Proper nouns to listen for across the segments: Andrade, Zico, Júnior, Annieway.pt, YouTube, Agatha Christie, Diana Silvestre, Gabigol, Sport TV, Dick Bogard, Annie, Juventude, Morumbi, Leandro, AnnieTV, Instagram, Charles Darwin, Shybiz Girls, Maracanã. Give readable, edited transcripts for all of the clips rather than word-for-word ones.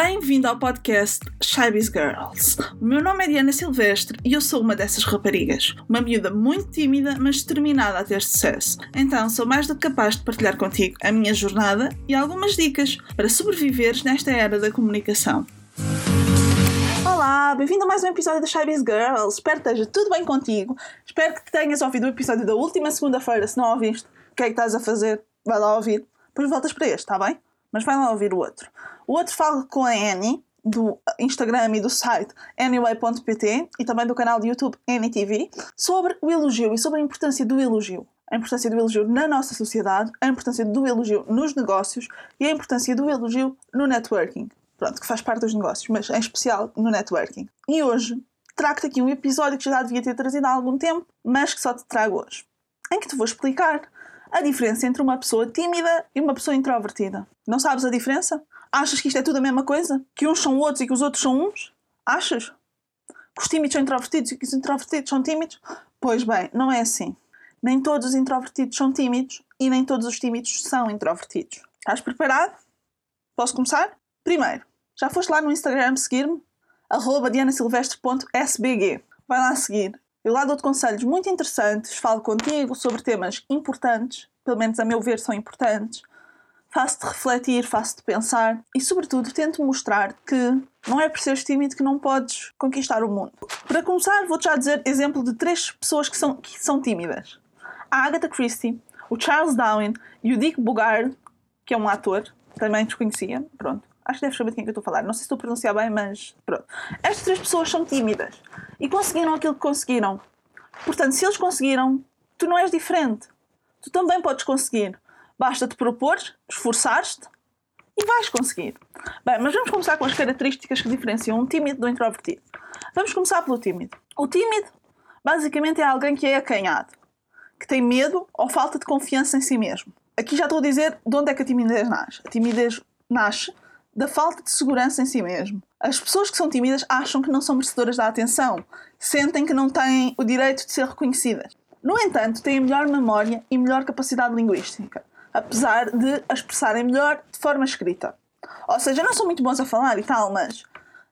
Bem-vindo ao podcast Shybiz Girls. O meu nome é Diana Silvestre e eu sou uma dessas raparigas. Uma miúda muito tímida, mas determinada a ter sucesso. Então sou mais do que capaz de partilhar contigo a minha jornada e algumas dicas para sobreviveres nesta era da comunicação. Olá, bem-vindo a mais um episódio da Shybiz Girls. Espero que esteja tudo bem contigo. Espero que tenhas ouvido o episódio da última segunda-feira. Se não ouviste, o que é que estás a fazer? Vai lá ouvir. Depois voltas para este, está bem? Mas vai lá ouvir o outro. O outro fala com a Annie, do Instagram e do site Annieway.pt e também do canal de YouTube AnnieTV, sobre o elogio e sobre a importância do elogio. A importância do elogio na nossa sociedade, a importância do elogio nos negócios e a importância do elogio no networking. Pronto, que faz parte dos negócios, mas em especial no networking. E hoje trago-te aqui um episódio que já devia ter trazido há algum tempo, mas que só te trago hoje, em que te vou explicar a diferença entre uma pessoa tímida e uma pessoa introvertida. Não sabes a diferença? Achas que isto é tudo a mesma coisa? Que uns são outros e que os outros são uns? Achas? Que os tímidos são introvertidos e que os introvertidos são tímidos? Pois bem, não é assim. Nem todos os introvertidos são tímidos e nem todos os tímidos são introvertidos. Estás preparado? Posso começar? Primeiro, já foste lá no Instagram seguir-me? @dianasilvestre.sbg. Vai lá seguir. Eu lá dou-te conselhos muito interessantes, falo contigo sobre temas importantes, pelo menos a meu ver são importantes, faço-te refletir, faço-te pensar e, sobretudo, tento mostrar que não é por seres tímido que não podes conquistar o mundo. Para começar, vou-te já dizer exemplo de 3 pessoas que são tímidas. A Agatha Christie, o Charles Darwin e o Dick Bogard, que é um ator, também desconhecia, pronto. Acho que deves saber de quem é que eu estou a falar. Não sei se estou a pronunciar bem, mas pronto. Estas 3 pessoas são tímidas e conseguiram aquilo que conseguiram. Portanto, se eles conseguiram, tu não és diferente. Tu também podes conseguir. Basta-te propor, esforçar-te e vais conseguir. Bem, mas vamos começar com as características que diferenciam um tímido do introvertido. Vamos começar pelo tímido. O tímido, basicamente, é alguém que é acanhado, que tem medo ou falta de confiança em si mesmo. Aqui já estou a dizer de onde é que a timidez nasce. A timidez nasce da falta de segurança em si mesmo. As pessoas que são tímidas acham que não são merecedoras da atenção, sentem que não têm o direito de ser reconhecidas. No entanto, têm melhor memória e melhor capacidade linguística, apesar de a expressarem melhor de forma escrita. Ou seja, não são muito bons a falar e tal, mas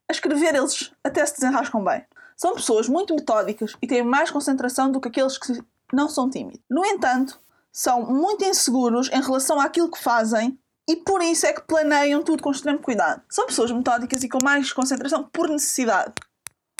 a escrever eles até se desenrascam bem. São pessoas muito metódicas e têm mais concentração do que aqueles que não são tímidos. No entanto, são muito inseguros em relação àquilo que fazem e por isso é que planeiam tudo com extremo cuidado. São pessoas metódicas e com mais concentração por necessidade.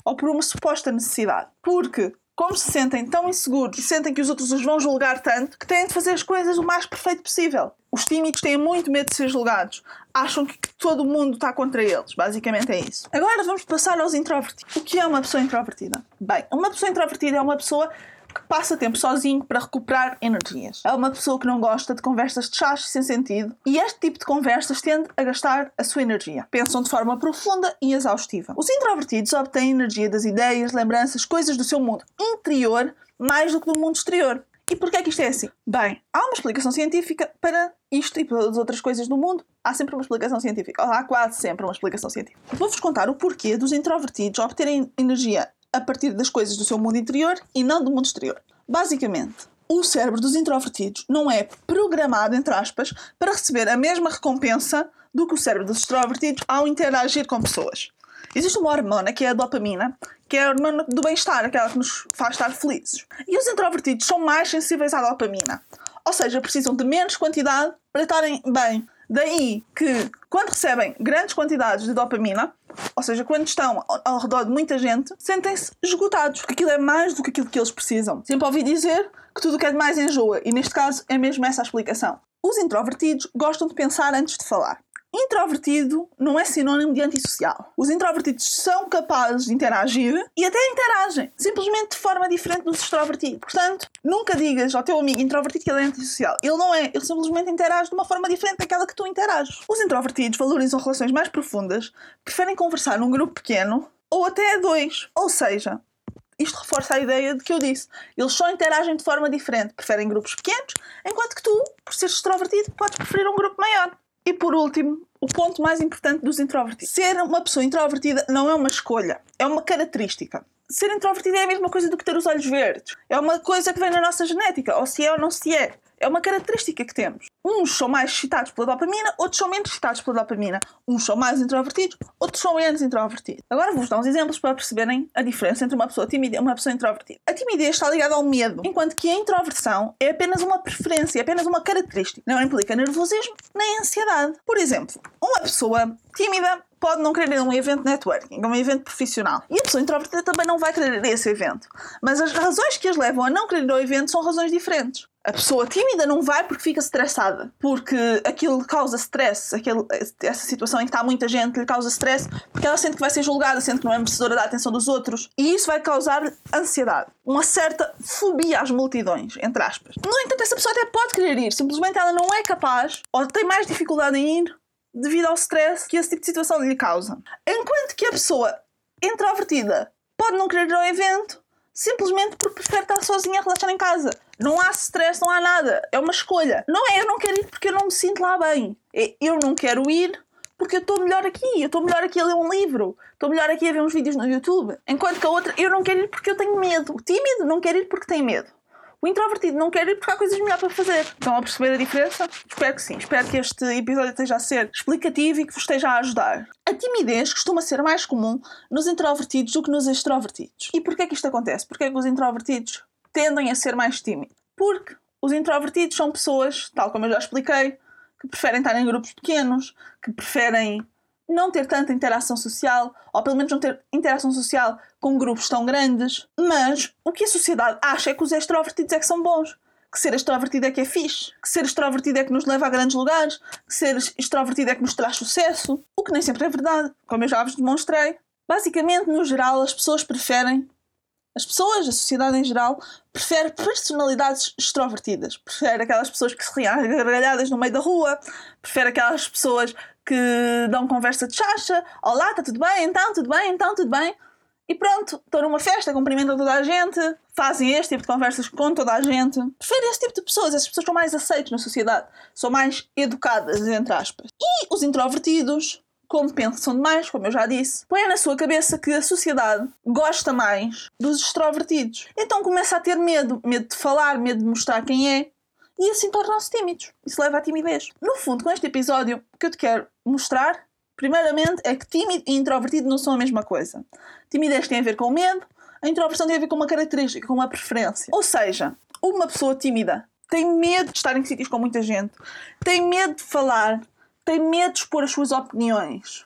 Ou por uma suposta necessidade. Porque, como se sentem tão inseguros e sentem que os outros os vão julgar tanto, que têm de fazer as coisas o mais perfeito possível. Os tímidos têm muito medo de ser julgados. Acham que todo mundo está contra eles. Basicamente é isso. Agora vamos passar aos introvertidos. O que é uma pessoa introvertida? Bem, uma pessoa introvertida é uma pessoa que passa tempo sozinho para recuperar energias. É uma pessoa que não gosta de conversas de chás sem sentido e este tipo de conversas tende a gastar a sua energia. Pensam de forma profunda e exaustiva. Os introvertidos obtêm energia das ideias, lembranças, coisas do seu mundo interior mais do que do mundo exterior. E porquê é que isto é assim? Bem, há uma explicação científica para isto e para as outras coisas do mundo. Há sempre uma explicação científica. Há quase sempre uma explicação científica. Vou-vos contar o porquê dos introvertidos obterem energia a partir das coisas do seu mundo interior e não do mundo exterior. Basicamente, o cérebro dos introvertidos não é programado, entre aspas, para receber a mesma recompensa do que o cérebro dos extrovertidos ao interagir com pessoas. Existe uma hormona, que é a dopamina, que é a hormona do bem-estar, aquela que nos faz estar felizes. E os introvertidos são mais sensíveis à dopamina. Ou seja, precisam de menos quantidade para estarem bem. Daí que, quando recebem grandes quantidades de dopamina, ou seja, quando estão ao redor de muita gente, sentem-se esgotados, porque aquilo é mais do que aquilo que eles precisam. Sempre ouvi dizer que tudo o que é demais enjoa, e neste caso é mesmo essa a explicação. Os introvertidos gostam de pensar antes de falar. Introvertido não é sinónimo de antissocial. Os introvertidos são capazes de interagir e até interagem, simplesmente de forma diferente dos extrovertidos. Portanto, nunca digas ao teu amigo introvertido que ele é antissocial. Ele não é, ele simplesmente interage de uma forma diferente daquela que tu interages. Os introvertidos valorizam relações mais profundas, preferem conversar num grupo pequeno ou até a 2. Ou seja, isto reforça a ideia de que eu disse. Eles só interagem de forma diferente, preferem grupos pequenos, enquanto que tu, por seres extrovertido, podes preferir um grupo maior. E por último, o ponto mais importante dos introvertidos. Ser uma pessoa introvertida não é uma escolha, é uma característica. ser introvertida é a mesma coisa do que ter os olhos verdes. É uma coisa que vem na nossa genética, ou se é ou não se é. É uma característica que temos. Uns são mais excitados pela dopamina, outros são menos excitados pela dopamina. Uns são mais introvertidos, outros são menos introvertidos. Agora vou-vos dar uns exemplos para perceberem a diferença entre uma pessoa tímida e uma pessoa introvertida. A timidez está ligada ao medo, enquanto que a introversão é apenas uma preferência, é apenas uma característica. Não implica nervosismo nem ansiedade. Por exemplo, uma pessoa tímida pode não querer ir a um evento de networking, a um evento profissional. E a pessoa introvertida também não vai querer ir a esse evento. Mas as razões que as levam a não querer ir ao evento são razões diferentes. A pessoa tímida não vai porque fica estressada, porque aquilo causa stress, essa situação em que está muita gente lhe causa stress, porque ela sente que vai ser julgada, sente que não é merecedora da atenção dos outros, e isso vai causar ansiedade, uma certa fobia às multidões, entre aspas. No entanto, essa pessoa até pode querer ir, simplesmente ela não é capaz, ou tem mais dificuldade em ir, devido ao stress que esse tipo de situação lhe causa. Enquanto que a pessoa introvertida pode não querer ir ao evento, simplesmente porque prefere estar sozinha a relaxar em casa. Não há stress, não há nada. É uma escolha. Não é eu não quero ir porque eu não me sinto lá bem. É eu não quero ir porque eu estou melhor aqui. Eu estou melhor aqui a ler um livro. Estou melhor aqui a ver uns vídeos no YouTube. Enquanto que a outra, eu não quero ir porque eu tenho medo. O tímido não quer ir porque tem medo. O introvertido não quer ir porque há coisas melhores para fazer. Estão a perceber a diferença? Espero que sim. Espero que este episódio esteja a ser explicativo e que vos esteja a ajudar. A timidez costuma ser mais comum nos introvertidos do que nos extrovertidos. E porquê que isto acontece? Porquê que os introvertidos tendem a ser mais tímidos? Porque os introvertidos são pessoas, tal como eu já expliquei, que preferem estar em grupos pequenos, que preferem não ter tanta interação social, ou pelo menos não ter interação social com grupos tão grandes. Mas o que a sociedade acha é que os extrovertidos é que são bons. Que ser extrovertido é que é fixe, que ser extrovertido é que nos leva a grandes lugares, que ser extrovertido é que nos traz sucesso, o que nem sempre é verdade, como eu já vos demonstrei. Basicamente, no geral, a sociedade em geral, prefere personalidades extrovertidas. Prefere aquelas pessoas que se riem às gargalhadas no meio da rua, prefere aquelas pessoas que dão conversa de chacha, olá, está tudo bem, então, tudo bem, então, tudo bem. E pronto, estou numa festa, cumprimentam toda a gente, fazem este tipo de conversas com toda a gente. Preferem esse tipo de pessoas, essas pessoas são mais aceitas na sociedade, são mais educadas, entre aspas. E os introvertidos, como pensam demais, como eu já disse, põem na sua cabeça que a sociedade gosta mais dos extrovertidos. Então começa a ter medo, medo de falar, medo de mostrar quem é, e assim tornam-se tímidos. Isso leva à timidez. No fundo, com este episódio, o que eu te quero mostrar, primeiramente, é que tímido e introvertido não são a mesma coisa. Timidez tem a ver com medo, a introversão tem a ver com uma característica, com uma preferência. Ou seja, uma pessoa tímida tem medo de estar em sítios com muita gente, tem medo de falar, tem medo de expor as suas opiniões.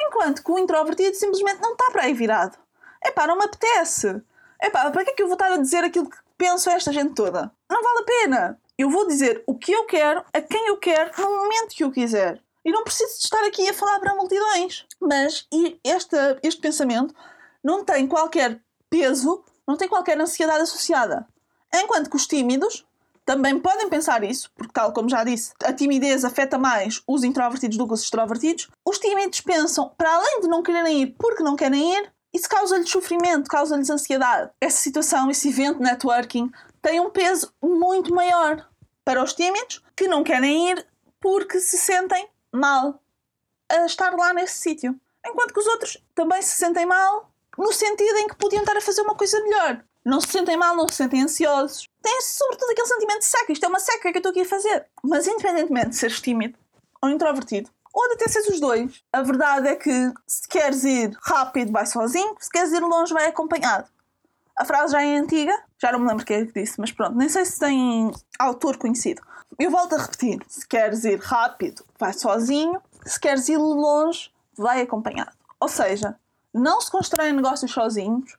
Enquanto que o introvertido simplesmente não está para aí virado. Epá, não me apetece. Epá, para que é que eu vou estar a dizer aquilo que penso a esta gente toda? Não vale a pena. Eu vou dizer o que eu quero, a quem eu quero, no momento que eu quiser. E não preciso de estar aqui a falar para multidões. Mas este pensamento não tem qualquer peso, não tem qualquer ansiedade associada. Enquanto que os tímidos também podem pensar isso, porque tal como já disse, a timidez afeta mais os introvertidos do que os extrovertidos. Os tímidos pensam, para além de não quererem ir porque não querem ir, isso causa-lhes sofrimento, causa-lhes ansiedade. Essa situação, esse evento de networking, tem um peso muito maior para os tímidos que não querem ir porque se sentem mal a estar lá nesse sítio. Enquanto que os outros também se sentem mal no sentido em que podiam estar a fazer uma coisa melhor. Não se sentem mal, não se sentem ansiosos. Têm sobretudo aquele sentimento de seca. Isto é uma seca que eu estou aqui a fazer. Mas independentemente de seres tímido ou introvertido, ou de até seres os dois, a verdade é que se queres ir rápido, vai sozinho. Se queres ir longe, vai acompanhado. A frase já é antiga. Já não me lembro quem é que disse, mas pronto. Nem sei se tem autor conhecido. Eu volto a repetir. Se queres ir rápido, vai sozinho. Se queres ir longe, vai acompanhado. Ou seja, não se constroem negócios sozinhos.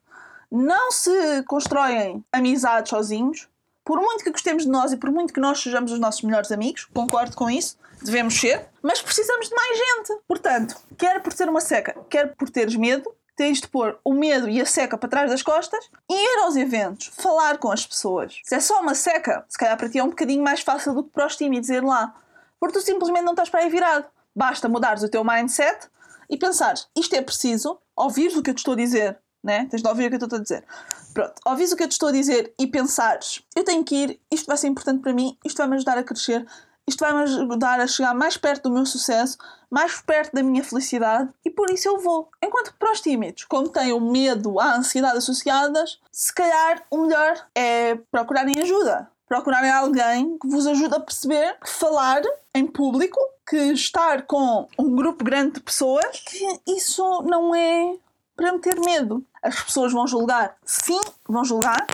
Não se constroem amizades sozinhos. Por muito que gostemos de nós e por muito que nós sejamos os nossos melhores amigos, concordo com isso, devemos ser, mas precisamos de mais gente. Portanto, quer por ser uma seca, quer por teres medo, tens de pôr o medo e a seca para trás das costas e ir aos eventos, falar com as pessoas. Se é só uma seca, se calhar para ti é um bocadinho mais fácil do que para os tímidos ir lá, porque tu simplesmente não estás para aí virado. Basta mudares o teu mindset e pensares, isto é preciso, ouvires o que eu te estou a dizer. Né? Tens de ouvir o que eu estou a dizer. Pronto, ouvis o que eu te estou a dizer e pensares, eu tenho que ir, isto vai ser importante para mim, isto vai me ajudar a crescer, Isto vai-me ajudar a chegar mais perto do meu sucesso, mais perto da minha felicidade, e por isso eu vou. Enquanto que para os tímidos, como têm o medo, a ansiedade associadas, se calhar o melhor é procurarem ajuda. Procurarem alguém que vos ajude a perceber que falar em público, que estar com um grupo grande de pessoas, que isso não é para meter medo. As pessoas vão julgar. Sim, vão julgar.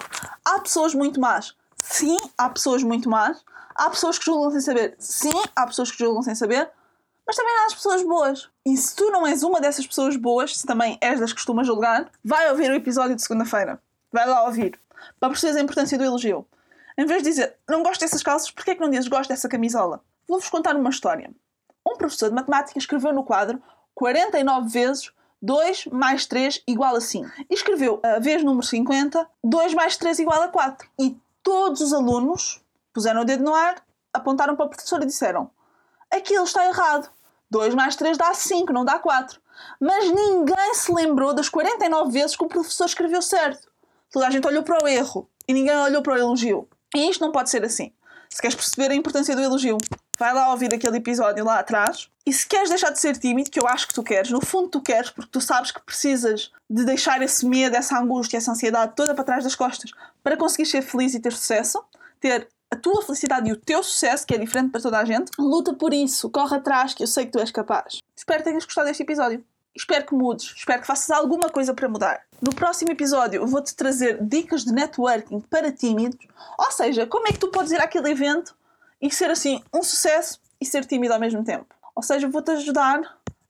Há pessoas muito más. Sim, há pessoas muito más. Há pessoas que julgam sem saber. Sim, há pessoas que julgam sem saber. Mas também há as pessoas boas. E se tu não és uma dessas pessoas boas, se também és das que costumas julgar, vai ouvir o episódio de segunda-feira. Vai lá ouvir. Para perceberes a importância do elogio. Em vez de dizer, não gosto dessas calças, porquê é que não dizes, gosto dessa camisola? Vou-vos contar uma história. Um professor de matemática escreveu no quadro 49 vezes 2 mais 3 igual a 5. E escreveu a vez número 50, 2 mais 3 igual a 4. E todos os alunos puseram o dedo no ar, apontaram para o professor e disseram, aquilo está errado, 2 mais 3 dá 5, não dá 4. Mas ninguém se lembrou das 49 vezes que o professor escreveu certo. Toda a gente olhou para o erro e ninguém olhou para o elogio. E isto não pode ser assim. Se queres perceber a importância do elogio, vai lá ouvir aquele episódio lá atrás. E se queres deixar de ser tímido, que eu acho que tu queres, no fundo tu queres, porque tu sabes que precisas de deixar esse medo, essa angústia, essa ansiedade toda para trás das costas para conseguir ser feliz e ter sucesso, ter a tua felicidade e o teu sucesso, que é diferente para toda a gente, luta por isso, corre atrás, que eu sei que tu és capaz. Espero que tenhas gostado deste episódio. Espero que mudes, espero que faças alguma coisa para mudar. No próximo episódio vou-te trazer dicas de networking para tímidos, ou seja, como é que tu podes ir àquele evento e ser assim um sucesso e ser tímido ao mesmo tempo. Ou seja, vou-te ajudar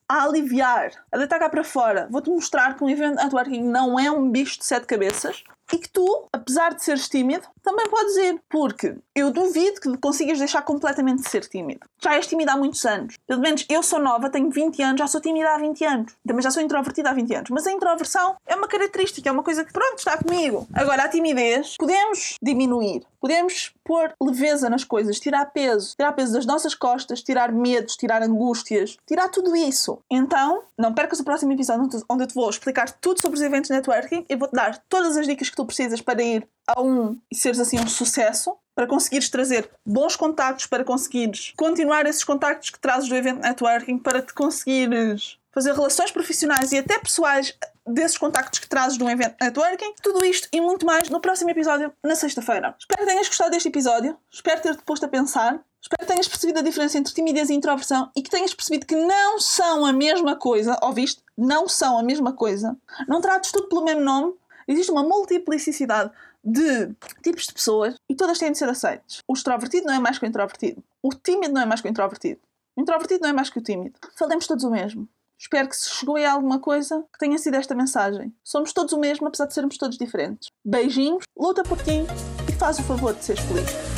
a aliviar, a deitar cá para fora. Vou-te mostrar que um evento de networking não é um bicho de 7 cabeças e que tu, apesar de seres tímido, também podes ir. Porque eu duvido que consigas deixar completamente de ser tímido. Já és tímida há muitos anos. Pelo menos eu sou nova, tenho 20 anos, já sou tímida há 20 anos. Também já sou introvertida há 20 anos. Mas a introversão é uma característica, é uma coisa que, pronto, está comigo. Agora, a timidez, podemos diminuir. Podemos pôr leveza nas coisas, tirar peso das nossas costas, tirar medos, tirar angústias, tirar tudo isso. Então, não percas o próximo episódio onde eu te vou explicar tudo sobre os eventos de networking e vou-te dar todas as dicas que tu precisas para ir a um e seres assim um sucesso, para conseguires trazer bons contactos, para conseguires continuar esses contactos que trazes do evento networking, para te conseguires fazer relações profissionais e até pessoais desses contactos que trazes de um evento networking. Tudo isto e muito mais no próximo episódio, na sexta-feira. Espero que tenhas gostado deste episódio, espero ter-te posto a pensar, espero que tenhas percebido a diferença entre timidez e introversão e que tenhas percebido que não são a mesma coisa, ouviste? Não são a mesma coisa. Não trates tudo pelo mesmo nome. Existe uma multiplicidade de tipos de pessoas e todas têm de ser aceites. O extrovertido não é mais que o introvertido. O tímido não é mais que o introvertido. O introvertido não é mais que o tímido. Falemos todos o mesmo. Espero que se chegou a alguma coisa que tenha sido esta mensagem. Somos todos o mesmo, apesar de sermos todos diferentes. Beijinhos, luta por ti e faz o favor de seres feliz.